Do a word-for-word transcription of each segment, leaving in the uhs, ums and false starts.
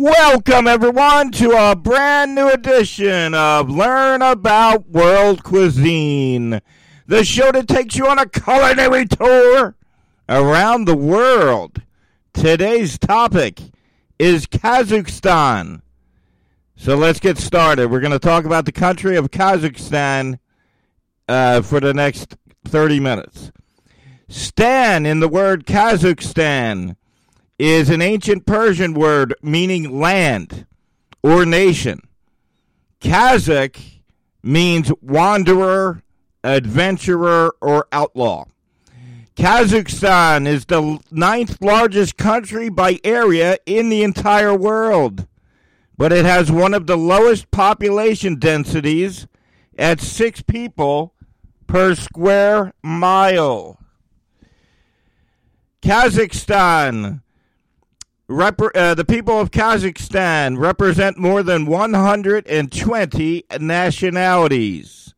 Welcome, everyone, to a brand new edition of Learn About World Cuisine, the show that takes you on a culinary tour around the world. Today's topic is Kazakhstan. So let's get started. We're going to talk about the country of Kazakhstan uh, for the next thirty minutes. Stan, in the word Kazakhstan, is an ancient Persian word meaning land or nation. Kazakh means wanderer, adventurer, or outlaw. Kazakhstan is the ninth largest country by area in the entire world, but it has one of the lowest population densities at six people per square mile. Kazakhstan Repre- uh, the people of Kazakhstan represent more than one hundred twenty nationalities.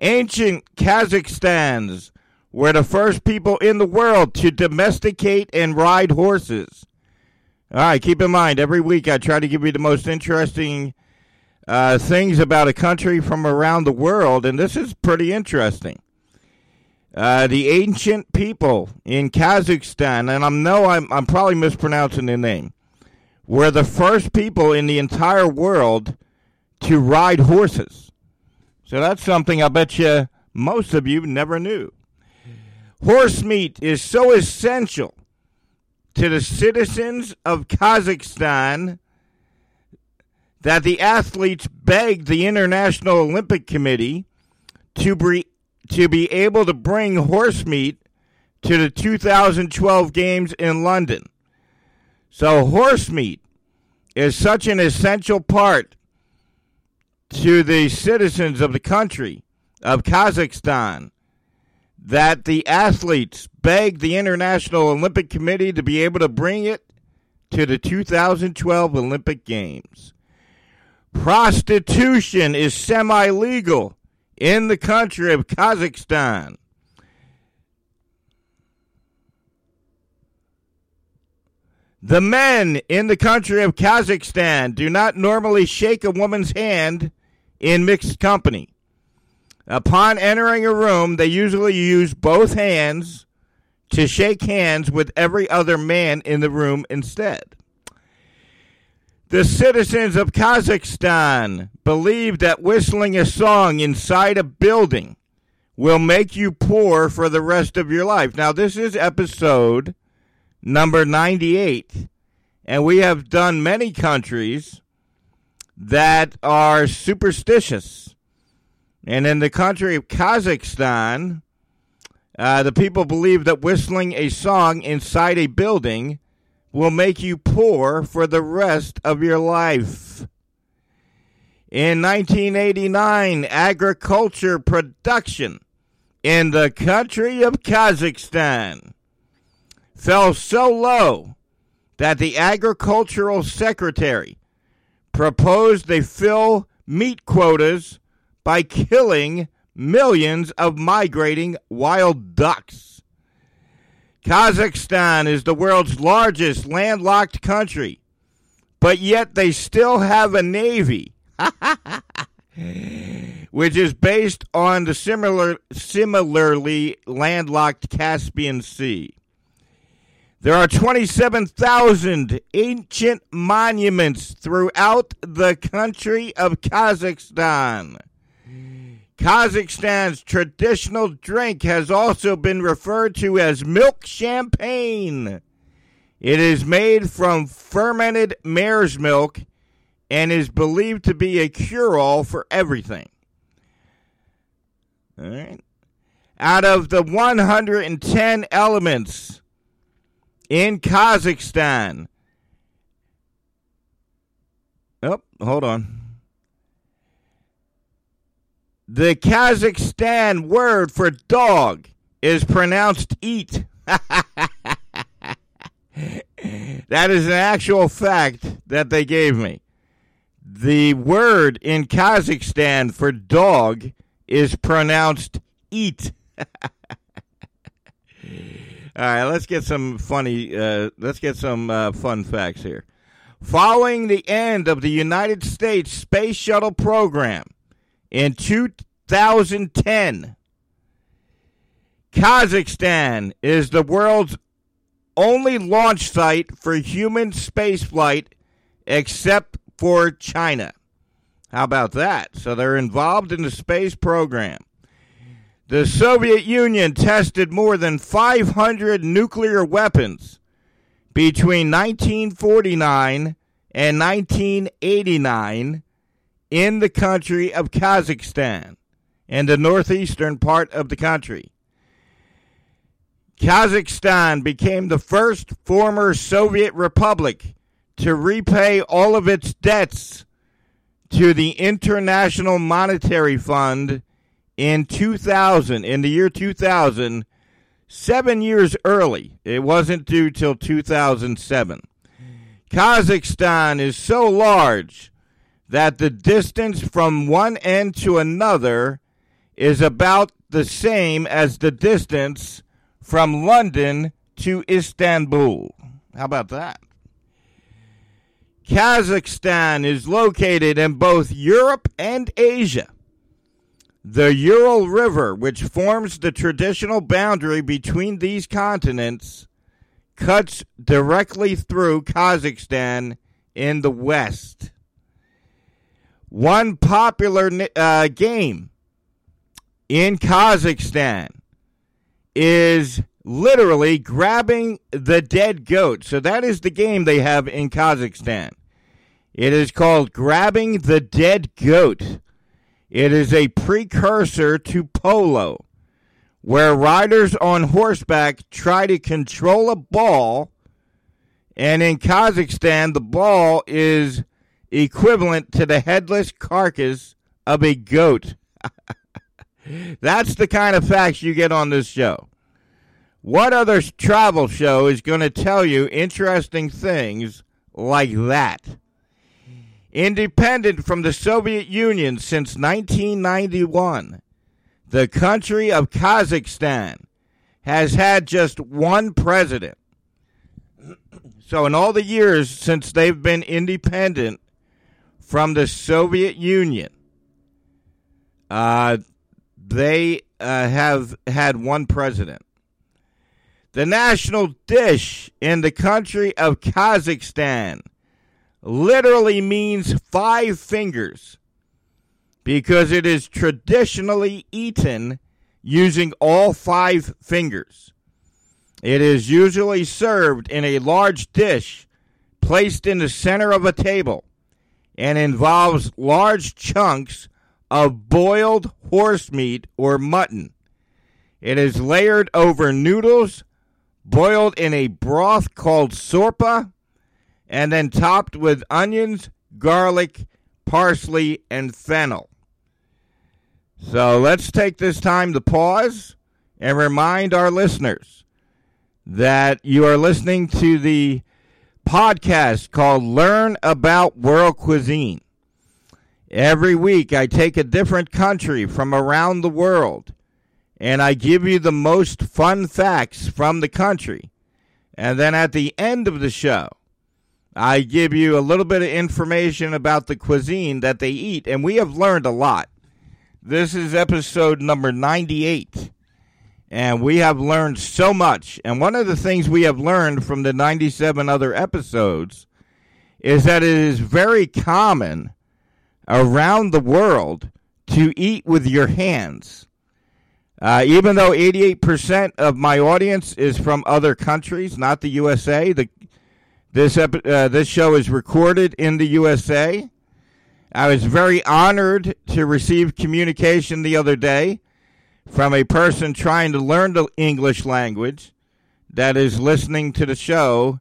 Ancient Kazakhstans were the first people in the world to domesticate and ride horses. All right, keep in mind, every week I try to give you the most interesting uh, things about a country from around the world, and this is pretty interesting. Uh, the ancient people in Kazakhstan, and I know I'm, I'm probably mispronouncing their name, were the first people in the entire world to ride horses. So that's something I bet you most of you never knew. Horse meat is so essential to the citizens of Kazakhstan that the athletes begged the International Olympic Committee to breed to be able to bring horse meat to the two thousand twelve games in London. So horse meat is such an essential part to the citizens of the country of Kazakhstan that the athletes begged the International Olympic Committee to be able to bring it to the two thousand twelve Olympic Games. Prostitution is semi-legal in the country of Kazakhstan. The men in the country of Kazakhstan do not normally shake a woman's hand in mixed company. Upon entering a room, they usually use both hands to shake hands with every other man in the room instead. The citizens of Kazakhstan believe that whistling a song inside a building will make you poor for the rest of your life. Now, this is episode number ninety-eight, and we have done many countries that are superstitious. And in the country of Kazakhstan, uh, the people believe that whistling a song inside a building will make you poor for the rest of your life. In nineteen eighty-nine, agriculture production in the country of Kazakhstan fell so low that the agricultural secretary proposed they fill meat quotas by killing millions of migrating wild ducks. Kazakhstan is the world's largest landlocked country, but yet they still have a navy, which is based on the similar, similarly landlocked Caspian Sea. There are twenty-seven thousand ancient monuments throughout the country of Kazakhstan. Kazakhstan's traditional drink has also been referred to as milk champagne. It is made from fermented mare's milk and is believed to be a cure-all for everything. All right. Out of the one hundred ten elements in Kazakhstan. Oh, hold on. The Kazakhstan word for dog is pronounced eat. That is an actual fact that they gave me. The word in Kazakhstan for dog is pronounced eat. All right, let's get some funny, uh, let's get some uh, fun facts here. Following the end of the United States Space Shuttle program in two thousand ten, Kazakhstan is the world's only launch site for human spaceflight except for China. How about that? So they're involved in the space program. The Soviet Union tested more than five hundred nuclear weapons between nineteen forty-nine and nineteen eighty-nine in the country of Kazakhstan and the northeastern part of the country. Kazakhstan became the first former Soviet republic to repay all of its debts to the International Monetary Fund in two thousand, in the year two thousand, seven years early. It wasn't due till two thousand seven. Kazakhstan is so large that the distance from one end to another is about the same as the distance from London to Istanbul. How about that? Kazakhstan is located in both Europe and Asia. The Ural River, which forms the traditional boundary between these continents, cuts directly through Kazakhstan in the west. One popular uh, game in Kazakhstan is literally grabbing the dead goat. So that is the game they have in Kazakhstan. It is called grabbing the dead goat. It is a precursor to polo, where riders on horseback try to control a ball, and in Kazakhstan, the ball is equivalent to the headless carcass of a goat. That's the kind of facts you get on this show. What other travel show is going to tell you interesting things like that? Independent from the Soviet Union since nineteen ninety-one, the country of Kazakhstan has had just one president. So in all the years since they've been independent from the Soviet Union, uh, they uh, have had one president. The national dish in the country of Kazakhstan literally means five fingers because it is traditionally eaten using all five fingers. It is usually served in a large dish placed in the center of a table and involves large chunks of boiled horse meat or mutton. It is layered over noodles, boiled in a broth called sorpa, and then topped with onions, garlic, parsley, and fennel. So let's take this time to pause and remind our listeners that you are listening to the podcast called Learn About World Cuisine. Every week I take a different country from around the world, and I give you the most fun facts from the country. And then at the end of the show, I give you a little bit of information about the cuisine that they eat. And we have learned a lot. This is episode number ninety-eight. And we have learned so much. And one of the things we have learned from the ninety-seven other episodes is that it is very common around the world to eat with your hands. Uh, even though eighty-eight percent of my audience is from other countries, not the U S A, the, this epi- uh, this show is recorded in the U S A. I was very honored to receive communication the other day from a person trying to learn the English language that is listening to the show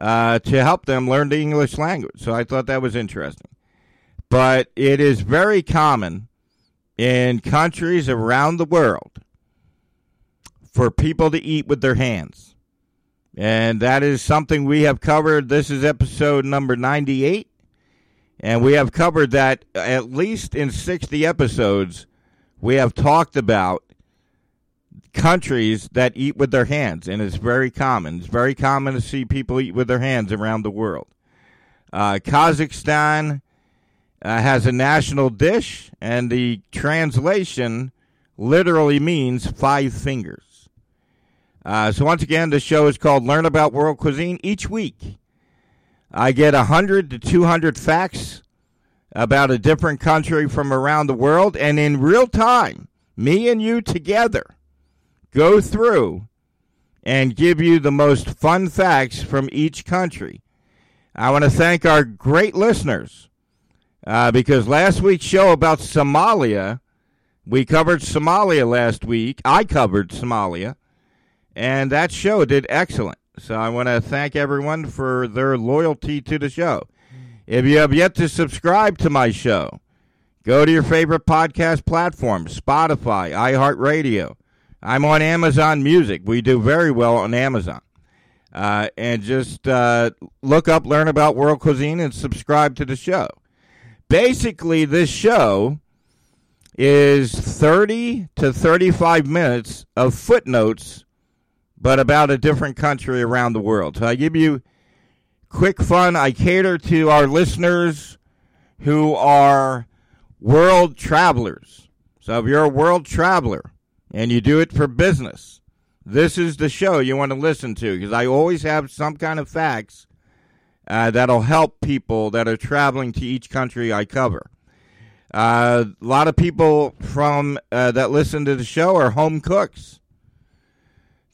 uh, to help them learn the English language. So I thought that was interesting. But it is very common in countries around the world for people to eat with their hands. And that is something we have covered. This is episode number ninety-eight. And we have covered that at least in sixty episodes. We have talked about countries that eat with their hands. And it's very common. It's very common to see people eat with their hands around the world. Uh, Kazakhstan uh, has a national dish, and the translation literally means five fingers. Uh, so once again, this show is called Learn About World Cuisine. Each week, I get one hundred to two hundred facts about a different country from around the world, and in real time, me and you together go through and give you the most fun facts from each country. I want to thank our great listeners uh, because last week's show about Somalia, we covered Somalia last week. I covered Somalia, and that show did excellent. So I want to thank everyone for their loyalty to the show. If you have yet to subscribe to my show, go to your favorite podcast platform, Spotify, iHeartRadio. I'm on Amazon Music. We do very well on Amazon. Uh, and just uh, look up Learn About World Cuisine and subscribe to the show. Basically, this show is thirty to thirty-five minutes of footnotes, but about a different country around the world. So I give you quick fun. I cater to our listeners who are world travelers. So if you're a world traveler and you do it for business, this is the show you want to listen to, because I always have some kind of facts uh, that'll help people that are traveling to each country I cover. Uh, a lot of people from uh, that listen to the show are home cooks.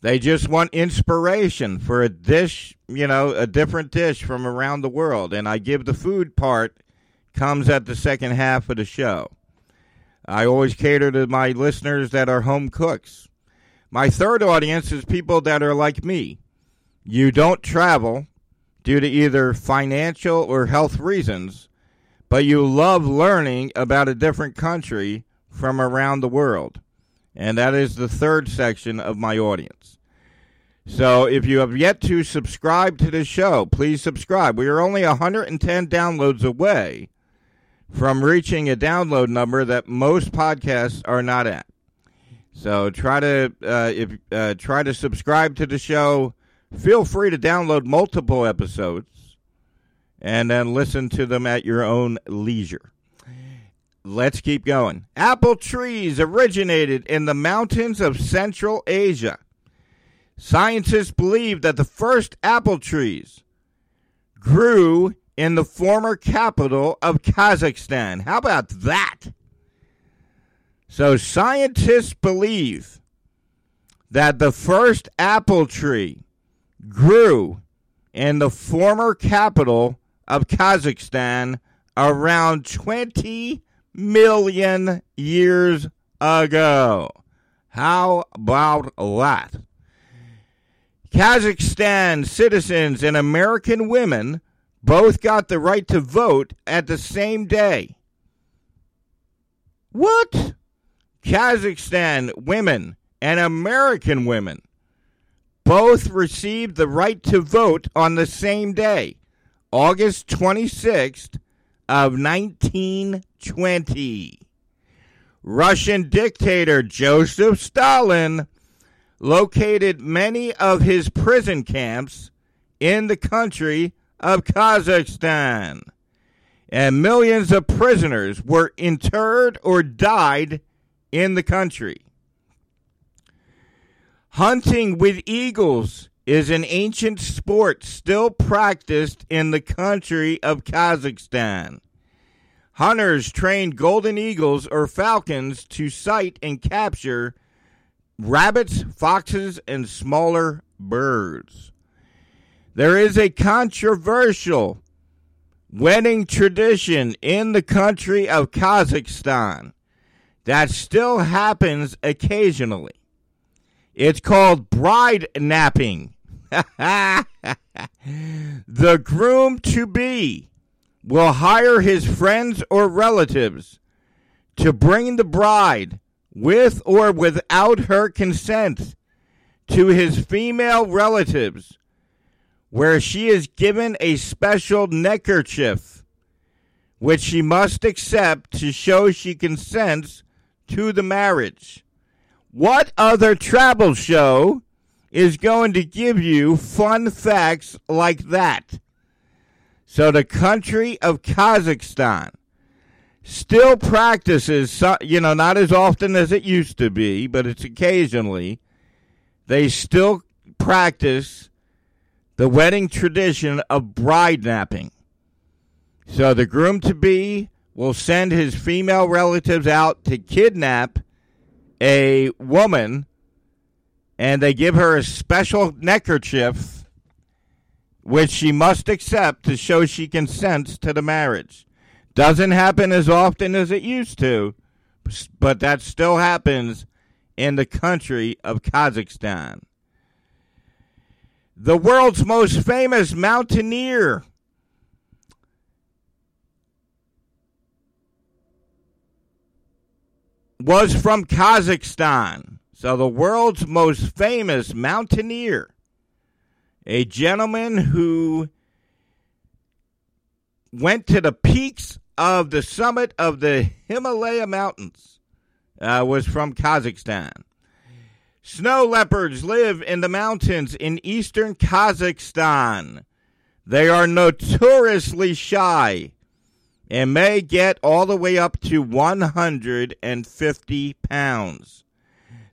They just want inspiration for a dish, you know, a different dish from around the world. And I give the food part, comes at the second half of the show. I always cater to my listeners that are home cooks. My third audience is people that are like me. You don't travel due to either financial or health reasons, but you love learning about a different country from around the world. And that is the third section of my audience. So if you have yet to subscribe to the show, please subscribe. We are only one hundred ten downloads away from reaching a download number that most podcasts are not at. So try to uh, if uh, try to subscribe to the show. Feel free to download multiple episodes and then listen to them at your own leisure. Let's keep going. Apple trees originated in the mountains of Central Asia. Scientists believe that the first apple trees grew in the former capital of Kazakhstan. How about that? So scientists believe that the first apple tree grew in the former capital of Kazakhstan around twenty million years ago. How about that? Kazakhstan citizens and American women both got the right to vote at the same day. What? Kazakhstan women and American women both received the right to vote on the same day, August twenty-sixth of nineteen twenty. Russian dictator Joseph Stalin located many of his prison camps in the country of Kazakhstan, and millions of prisoners were interred or died in the country. Hunting with eagles is an ancient sport still practiced in the country of Kazakhstan. Hunters train golden eagles or falcons to sight and capture rabbits, foxes, and smaller birds. There is a controversial wedding tradition in the country of Kazakhstan that still happens occasionally. It's called bride napping. The groom-to-be will hire his friends or relatives to bring the bride, with or without her consent, to his female relatives, where she is given a special neckerchief, which she must accept to show she consents to the marriage. What other travel show is going to give you fun facts like that? So the country of Kazakhstan still practices, you know, not as often as it used to be, but it's occasionally, they still practice the wedding tradition of bride-napping. So the groom-to-be will send his female relatives out to kidnap a woman, and they give her a special neckerchief, which she must accept to show she consents to the marriage. Doesn't happen as often as it used to, but that still happens in the country of Kazakhstan. The world's most famous mountaineer, was from Kazakhstan. So the world's most famous mountaineer, a gentleman who went to the peaks of the summit of the Himalaya Mountains, uh, was from Kazakhstan. Snow leopards live in the mountains in eastern Kazakhstan. They are notoriously shy and may get all the way up to one hundred fifty pounds.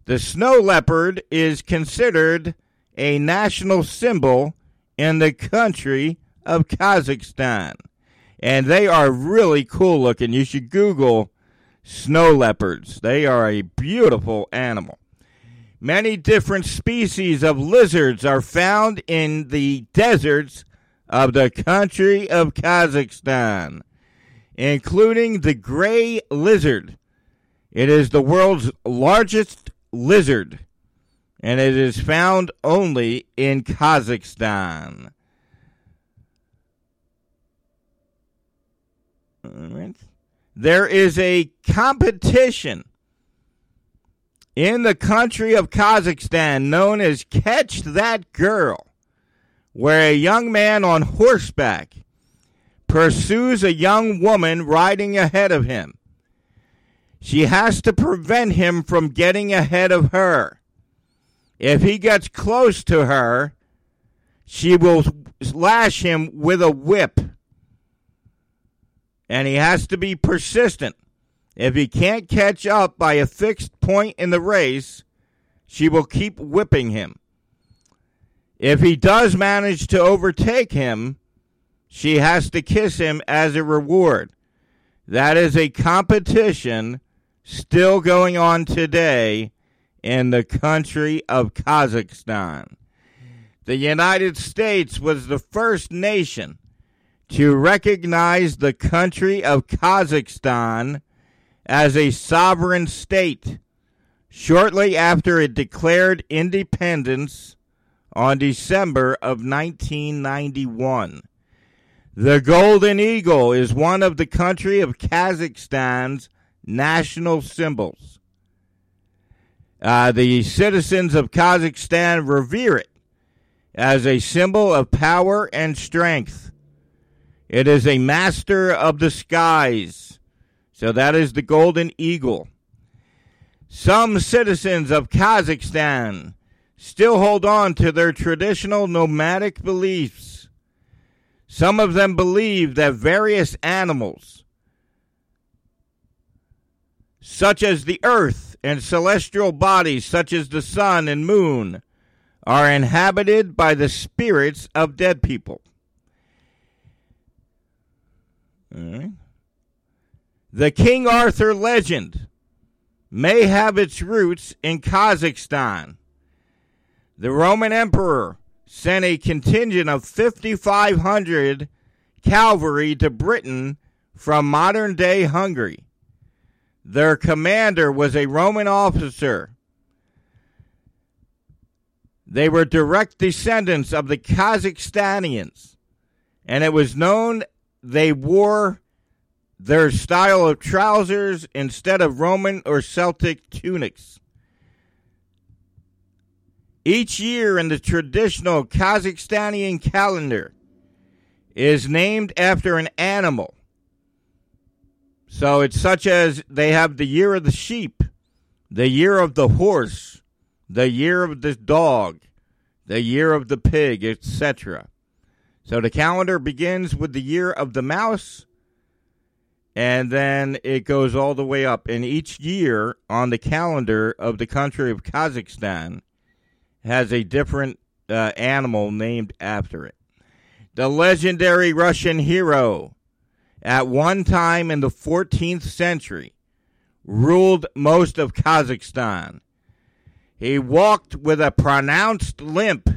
The snow leopard is considered a national symbol in the country of Kazakhstan. And they are really cool looking. You should Google snow leopards. They are a beautiful animal. Many different species of lizards are found in the deserts of the country of Kazakhstan, including the gray lizard. It is the world's largest lizard, and it is found only in Kazakhstan. There is a competition in the country of Kazakhstan known as Catch That Girl, where a young man on horseback pursues a young woman riding ahead of him. She has to prevent him from getting ahead of her. If he gets close to her, she will lash him with a whip. And he has to be persistent. If he can't catch up by a fixed point in the race, she will keep whipping him. If he does manage to overtake him, she has to kiss him as a reward. That is a competition still going on today in the country of Kazakhstan. The United States was the first nation to recognize the country of Kazakhstan as a sovereign state shortly after it declared independence on December of nineteen ninety-one. The Golden Eagle is one of the country of Kazakhstan's national symbols. Uh, the citizens of Kazakhstan revere it as a symbol of power and strength. It is a master of the skies. So that is the Golden Eagle. Some citizens of Kazakhstan still hold on to their traditional nomadic beliefs. Some of them believe that various animals, such as the earth and celestial bodies such as the sun and moon, are inhabited by the spirits of dead people. Right. The King Arthur legend may have its roots in Kazakhstan. The Roman emperor sent a contingent of fifty-five hundred cavalry to Britain from modern-day Hungary. Their commander was a Roman officer. They were direct descendants of the Kazakhstanians, and it was known they wore their style of trousers instead of Roman or Celtic tunics. Each year in the traditional Kazakhstanian calendar is named after an animal. So it's such as they have the year of the sheep, the year of the horse, the year of the dog, the year of the pig, et cetera. So the calendar begins with the year of the mouse, and then it goes all the way up. And each year on the calendar of the country of Kazakhstan has a different uh, animal named after it. The legendary Russian hero, at one time in the fourteenth century, ruled most of Kazakhstan. He walked with a pronounced limp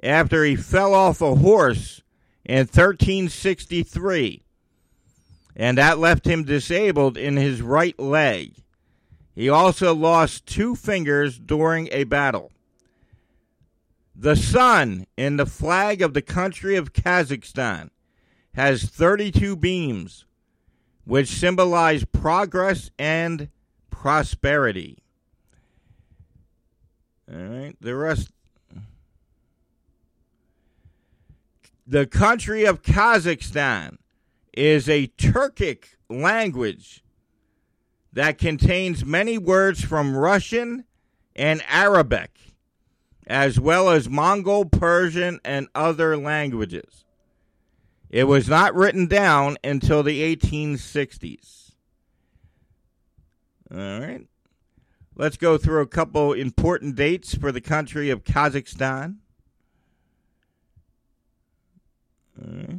after he fell off a horse in thirteen sixty-three, and that left him disabled in his right leg. He also lost two fingers during a battle. The sun in the flag of the country of Kazakhstan has thirty-two beams, which symbolize progress and prosperity. All right, the rest. The country of Kazakhstan is a Turkic language that contains many words from Russian and Arabic, as well as Mongol, Persian, and other languages. It was not written down until the eighteen sixties. All right. Let's go through a couple important dates for the country of Kazakhstan. All right.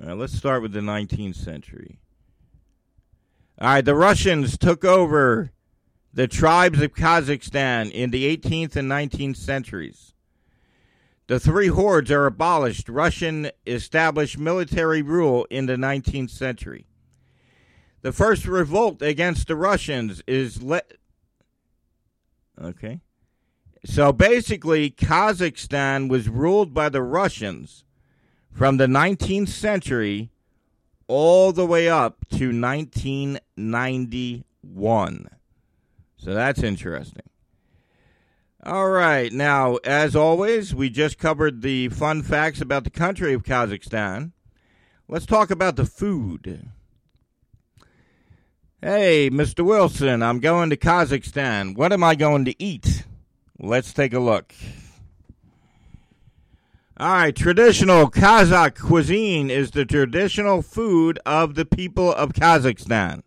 All right, let's start with the nineteenth century. All right, the Russians took over the tribes of Kazakhstan in the eighteenth and nineteenth centuries. The three hordes are abolished. Russian established military rule in the nineteenth century. The first revolt against the Russians is let. Okay. So basically, Kazakhstan was ruled by the Russians from the nineteenth century all the way up to nineteen ninety-one. So that's interesting. All right. Now, as always, we just covered the fun facts about the country of Kazakhstan. Let's talk about the food. Hey, Mister Wilson, I'm going to Kazakhstan. What am I going to eat? Let's take a look. All right. Traditional Kazakh cuisine is the traditional food of the people of Kazakhstan.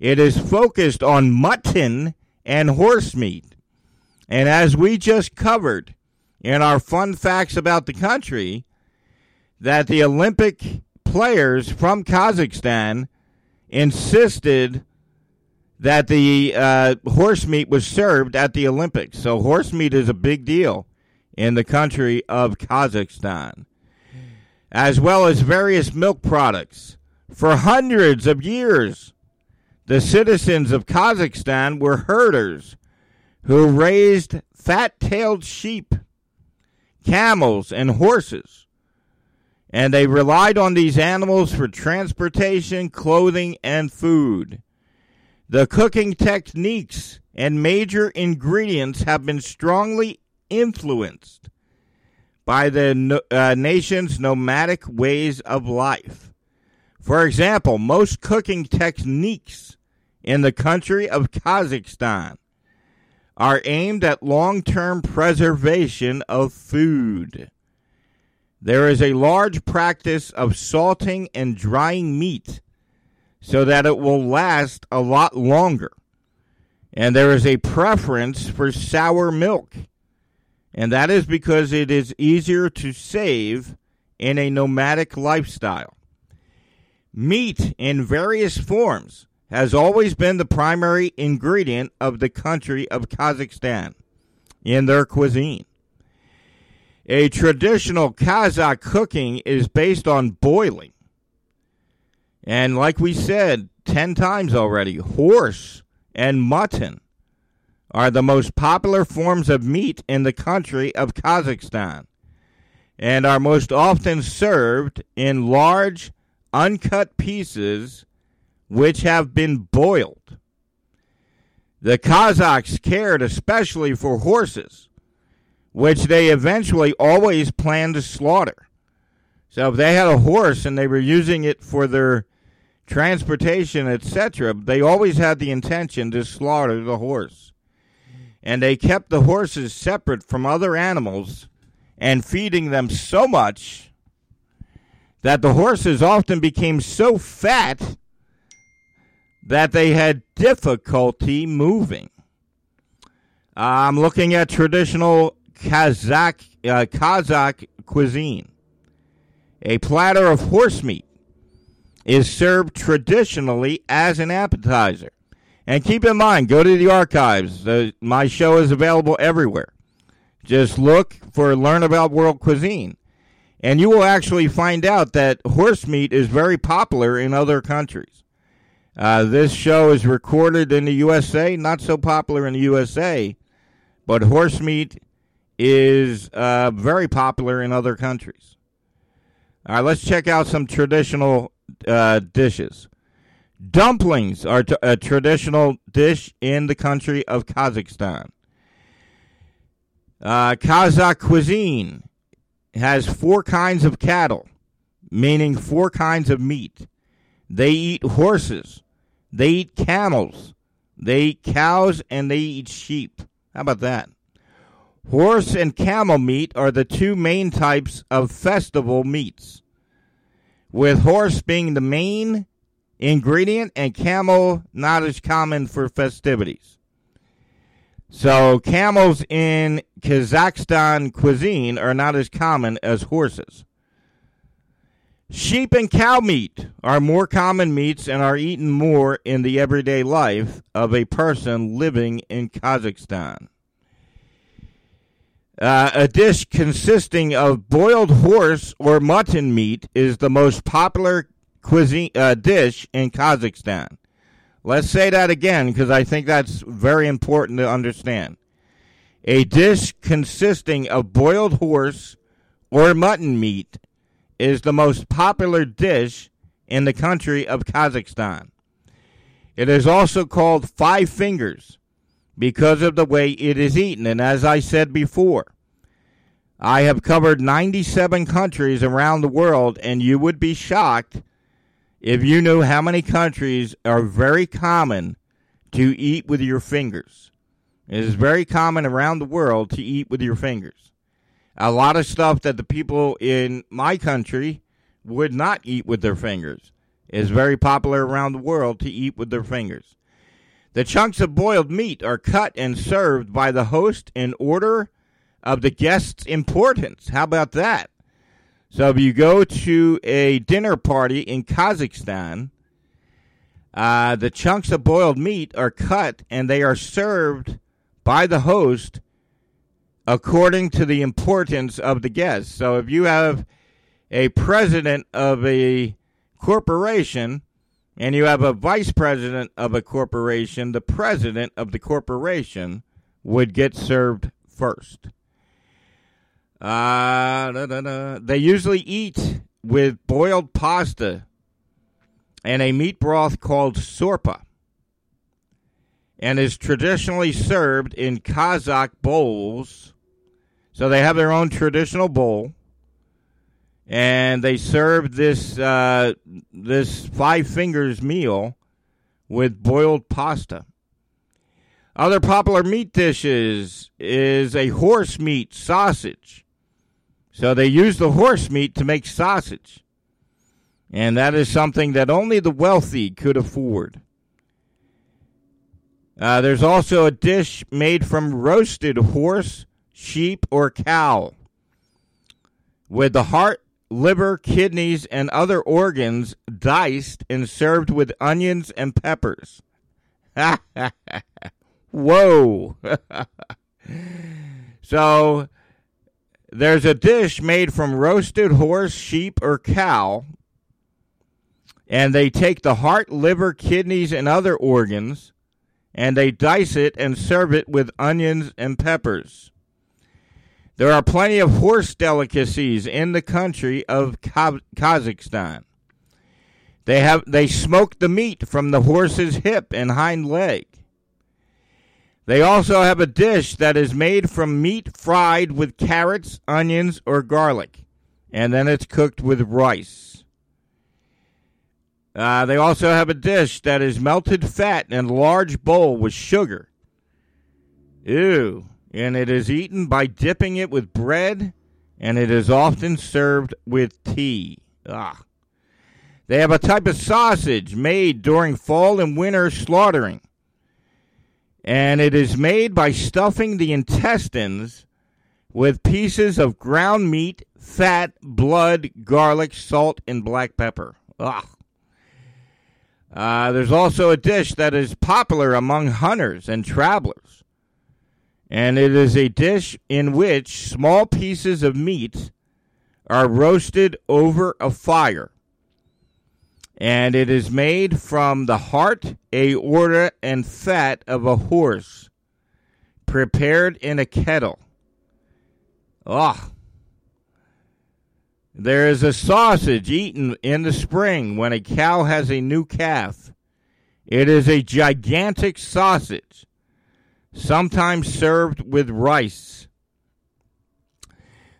It is focused on mutton and horse meat. And as we just covered in our fun facts about the country, that the Olympic players from Kazakhstan insisted that the uh, horse meat was served at the Olympics. So horse meat is a big deal in the country of Kazakhstan, as well as various milk products. For hundreds of years, the citizens of Kazakhstan were herders who raised fat-tailed sheep, camels, and horses. And they relied on these animals for transportation, clothing, and food. The cooking techniques and major ingredients have been strongly influenced by the uh, nation's nomadic ways of life. For example, most cooking techniques in the country of Kazakhstan are aimed at long-term preservation of food. There is a large practice of salting and drying meat so that it will last a lot longer. And there is a preference for sour milk. And that is because it is easier to save in a nomadic lifestyle. Meat in various forms has always been the primary ingredient of the country of Kazakhstan in their cuisine. A traditional Kazakh cooking is based on boiling. And like we said ten times already, horse and mutton are the most popular forms of meat in the country of Kazakhstan and are most often served in large, uncut pieces which have been boiled. The Kazakhs cared especially for horses, which they eventually always planned to slaughter. So if they had a horse and they were using it for their transportation, et cetera, they always had the intention to slaughter the horse. And they kept the horses separate from other animals and feeding them so much that the horses often became so fat that they had difficulty moving. Uh, I'm looking at traditional Kazakh, uh, Kazakh cuisine. A platter of horse meat is served traditionally as an appetizer. And keep in mind, go to the archives. Uh, my show is available everywhere. Just look for Learn About World Cuisine. And you will actually find out that horse meat is very popular in other countries. Uh, this show is recorded in the U S A, not so popular in the U S A, but horse meat is uh, very popular in other countries. All right, let's check out some traditional uh, dishes. Dumplings are t- a traditional dish in the country of Kazakhstan. Uh, Kazakh cuisine has four kinds of cattle, meaning four kinds of meat. They eat horses, they eat camels, they eat cows, and they eat sheep. How about that? Horse and camel meat are the two main types of festival meats, with horse being the main ingredient and camel not as common for festivities. So camels in Kazakhstan cuisine are not as common as horses. Sheep and cow meat are more common meats and are eaten more in the everyday life of a person living in Kazakhstan. Uh, a dish consisting of boiled horse or mutton meat is the most popular cuisine uh, dish in Kazakhstan. Let's say that again because I think that's very important to understand. A dish consisting of boiled horse or mutton meat is the most popular dish in the country of Kazakhstan. It is also called five fingers because of the way it is eaten. And as I said before, I have covered ninety-seven countries around the world, and you would be shocked if you knew how many countries are very common to eat with your fingers. It is very common around the world to eat with your fingers. A lot of stuff that the people in my country would not eat with their fingers is very popular around the world to eat with their fingers. The chunks of boiled meat are cut and served by the host in order of the guest's importance. How about that? So if you go to a dinner party in Kazakhstan, uh, the chunks of boiled meat are cut and they are served by the host according to the importance of the guest. So if you have a president of a corporation and you have a vice president of a corporation, the president of the corporation would get served first. Uh, da, da, da. They usually eat with boiled pasta and a meat broth called sorpa, and is traditionally served in Kazakh bowls. So they have their own traditional bowl, and they serve this uh, this five fingers meal with boiled pasta. Other popular meat dishes is a horse meat sausage. So they use the horse meat to make sausage, and that is something that only the wealthy could afford. Uh, there's also a dish made from roasted horse, sheep, or cow, with the heart, liver, kidneys, and other organs diced and served with onions and peppers. Whoa! So, there's a dish made from roasted horse, sheep, or cow, and they take the heart, liver, kidneys, and other organs, and they dice it and serve it with onions and peppers. There are plenty of horse delicacies in the country of Kazakhstan. They have they smoke the meat from the horse's hip and hind leg. They also have a dish that is made from meat fried with carrots, onions, or garlic, and then it's cooked with rice. Uh, they also have a dish that is melted fat in a large bowl with sugar. Ew. And it is eaten by dipping it with bread and it is often served with tea. Ah. They have a type of sausage made during fall and winter slaughtering, and it is made by stuffing the intestines with pieces of ground meat, fat, blood, garlic, salt, and black pepper. Ugh. Uh, there's also a dish that is popular among hunters and travelers, and it is a dish in which small pieces of meat are roasted over a fire, and it is made from the heart, aorta, and fat of a horse, prepared in a kettle. Ugh. There is a sausage eaten in the spring when a cow has a new calf. It is a gigantic sausage, sometimes served with rice.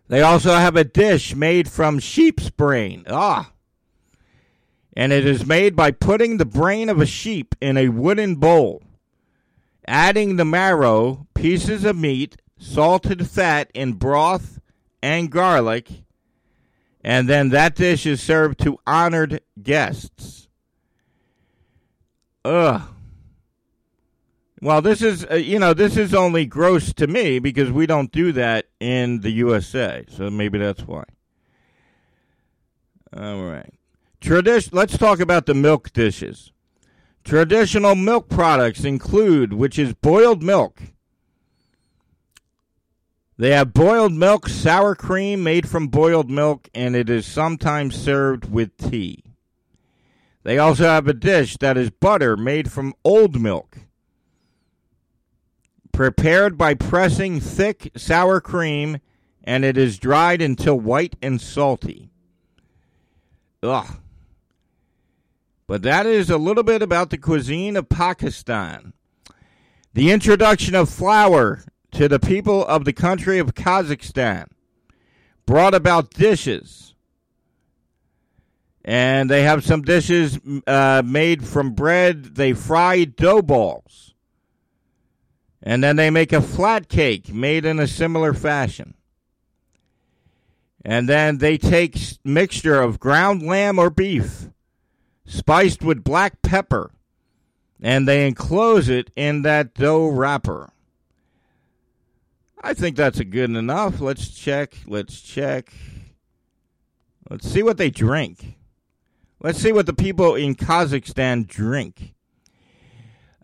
They also have a dish made from sheep's brain. Ah. And it is made by putting the brain of a sheep in a wooden bowl, adding the marrow, pieces of meat, salted fat in broth and garlic, and then that dish is served to honored guests. Ugh. Well, this is, uh, you know, this is only gross to me because we don't do that in the U S A, so maybe that's why. All right. Tradition. Let's talk about the milk dishes. Traditional milk products include, which is boiled milk. They have boiled milk, sour cream made from boiled milk, and it is sometimes served with tea. They also have a dish that is butter made from old milk, prepared by pressing thick sour cream, and it is dried until white and salty. Ugh. But that is a little bit about the cuisine of Pakistan. The introduction of flour to the people of the country of Kazakhstan brought about dishes. And they have some dishes uh, made from bread. They fry dough balls. And then they make a flat cake made in a similar fashion. And then they take mixture of ground lamb or beef, spiced with black pepper, and they enclose it in that dough wrapper. I think that's a good enough. Let's check. Let's check. Let's see what they drink. Let's see what the people in Kazakhstan drink.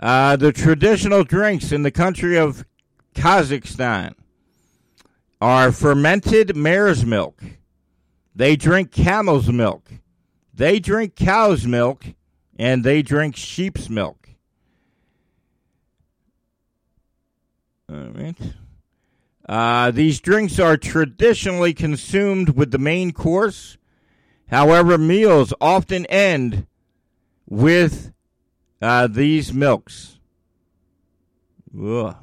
Uh, the traditional drinks in the country of Kazakhstan are fermented mare's milk. They drink camel's milk. They drink cow's milk. And they drink sheep's milk. All right. Uh, these drinks are traditionally consumed with the main course. However, meals often end with uh, these milks. Ugh.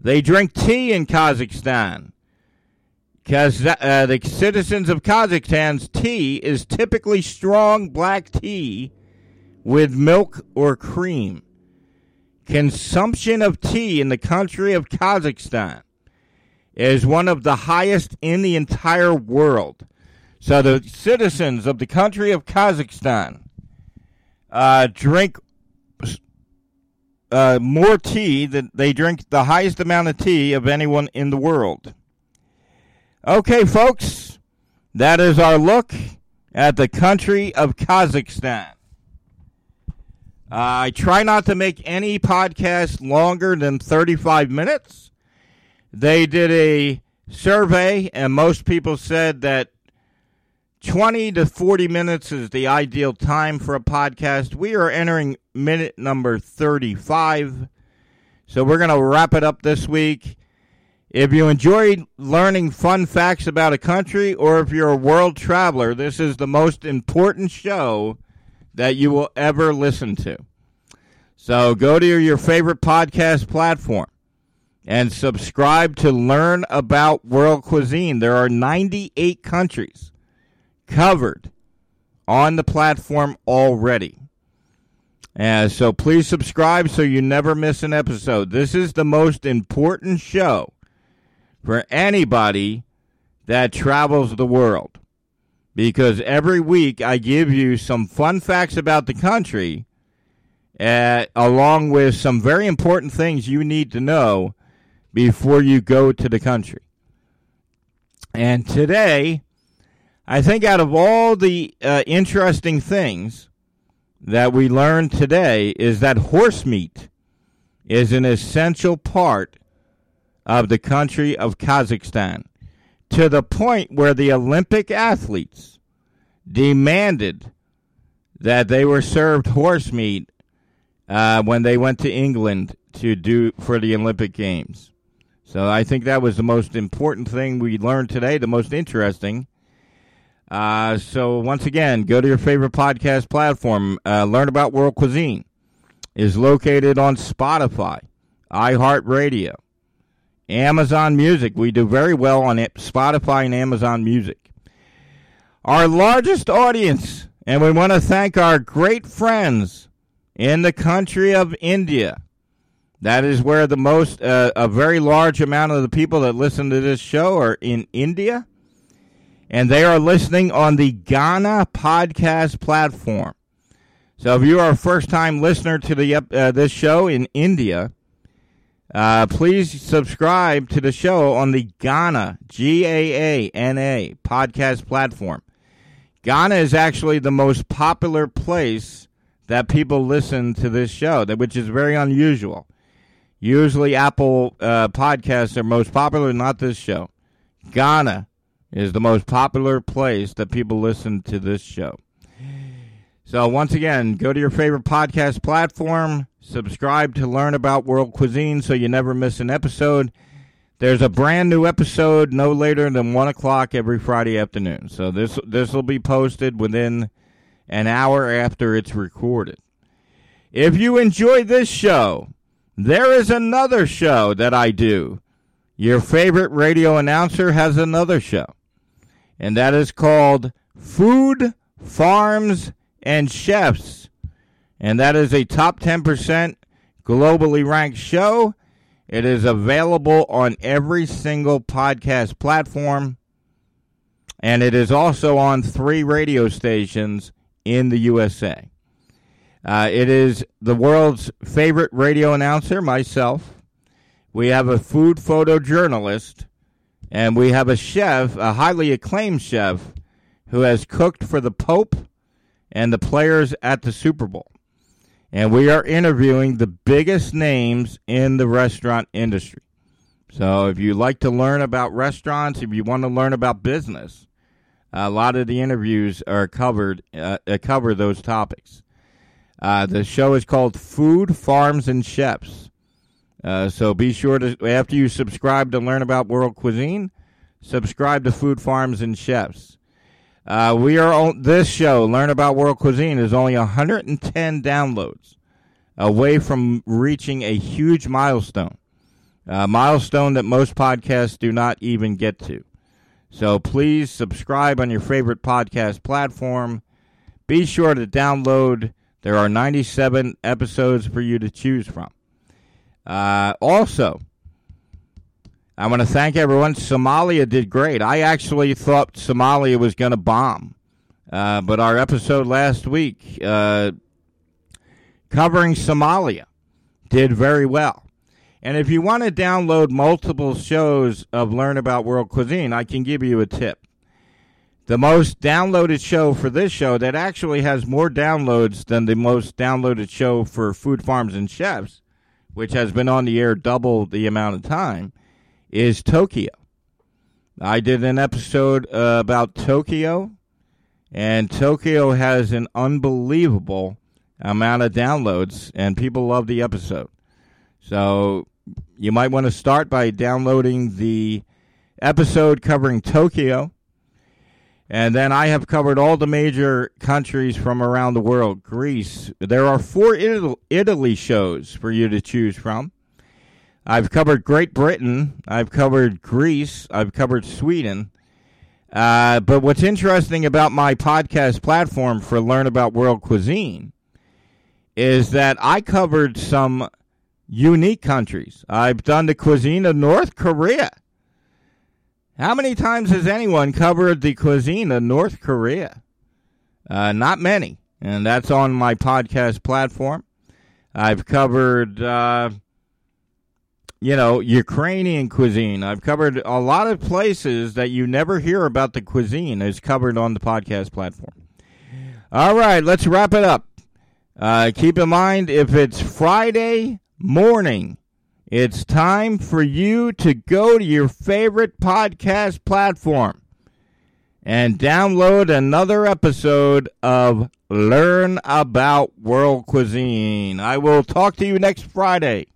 They drink tea in Kazakhstan. Because uh, the citizens of Kazakhstan's tea is typically strong black tea with milk or cream. Consumption of tea in the country of Kazakhstan is one of the highest in the entire world. So the citizens of the country of Kazakhstan uh, drink uh, more tea than they drink the highest amount of tea of anyone in the world. Okay, folks, that is our look at the country of Kazakhstan. Uh, I try not to make any podcast longer than thirty-five minutes. They did a survey, and most people said that twenty to forty minutes is the ideal time for a podcast. We are entering minute number thirty-five, so we're going to wrap it up this week. If you enjoyed learning fun facts about a country, or if you're a world traveler, this is the most important show that you will ever listen to. So go to your favorite podcast platform and subscribe to Learn About World Cuisine. There are ninety-eight countries covered on the platform already. And so please subscribe so you never miss an episode. This is the most important show for anybody that travels the world, because every week I give you some fun facts about the country, uh, along with some very important things you need to know before you go to the country. And today, I think out of all the uh, interesting things that we learned today is that horse meat is an essential part of the country of Kazakhstan, to the point where the Olympic athletes demanded that they were served horse meat uh, when they went to England to do for the Olympic Games. So I think that was the most important thing we learned today, the most interesting. Uh, so once again, go to your favorite podcast platform. Uh, Learn About World Cuisine is located on Spotify, iHeartRadio, Amazon Music. We do very well on Spotify and Amazon Music. Our largest audience, and we want to thank our great friends in the country of India. That is where the most, uh, a very large amount of the people that listen to this show are in India. And they are listening on the Ghana podcast platform. So if you are a first-time listener to the uh, this show in India, uh, please subscribe to the show on the Ghana, G A A N A, podcast platform. Ghana is actually the most popular place that people listen to this show, which is very unusual. Usually Apple uh, podcasts are most popular, not this show. Ghana is the most popular place that people listen to this show. So once again, go to your favorite podcast platform, subscribe to Learn About World Cuisine so you never miss an episode. There's a brand new episode no later than one o'clock every Friday afternoon. So this this will be posted within an hour after it's recorded. If you enjoy this show, there is another show that I do. Your favorite radio announcer has another show, and that is called Food, Farms, and Chefs, and that is a top ten percent globally ranked show. It is available on every single podcast platform, and it is also on three radio stations in the U S A. Uh, it is the world's favorite radio announcer, myself. We have a food photojournalist, and we have a chef, a highly acclaimed chef, who has cooked for the Pope and the players at the Super Bowl. And we are interviewing the biggest names in the restaurant industry. So if you like to learn about restaurants, if you want to learn about business, a lot of the interviews are covered uh, cover those topics. Uh, the show is called Food, Farms, and Chefs. Uh, so be sure to, after you subscribe to Learn About World Cuisine, subscribe to Food, Farms, and Chefs. Uh, we are on this show, Learn About World Cuisine, is only one hundred ten downloads away from reaching a huge milestone, a milestone that most podcasts do not even get to. So please subscribe on your favorite podcast platform. Be sure to download. There are ninety-seven episodes for you to choose from. Uh, also, I want to thank everyone. Somalia did great. I actually thought Somalia was going to bomb. Uh, but our episode last week uh, covering Somalia did very well. And if you want to download multiple shows of Learn About World Cuisine, I can give you a tip. The most downloaded show for this show that actually has more downloads than the most downloaded show for Food, Farms, and Chefs, which has been on the air double the amount of time, is Tokyo. I did an episode uh, about Tokyo, and Tokyo has an unbelievable amount of downloads, and people love the episode. So you might want to start by downloading the episode covering Tokyo, and then I have covered all the major countries from around the world. Greece. There are four Italy, Italy shows for you to choose from. I've covered Great Britain. I've covered Greece. I've covered Sweden. Uh, but what's interesting about my podcast platform for Learn About World Cuisine is that I covered some unique countries. I've done the cuisine of North Korea. How many times has anyone covered the cuisine of North Korea? Uh, not many, and that's on my podcast platform. I've covered, uh, you know, Ukrainian cuisine. I've covered a lot of places that you never hear about the cuisine is covered on the podcast platform. All right, let's wrap it up. Uh, keep in mind, if it's Friday morning, it's time for you to go to your favorite podcast platform and download another episode of Learn About World Cuisine. I will talk to you next Friday.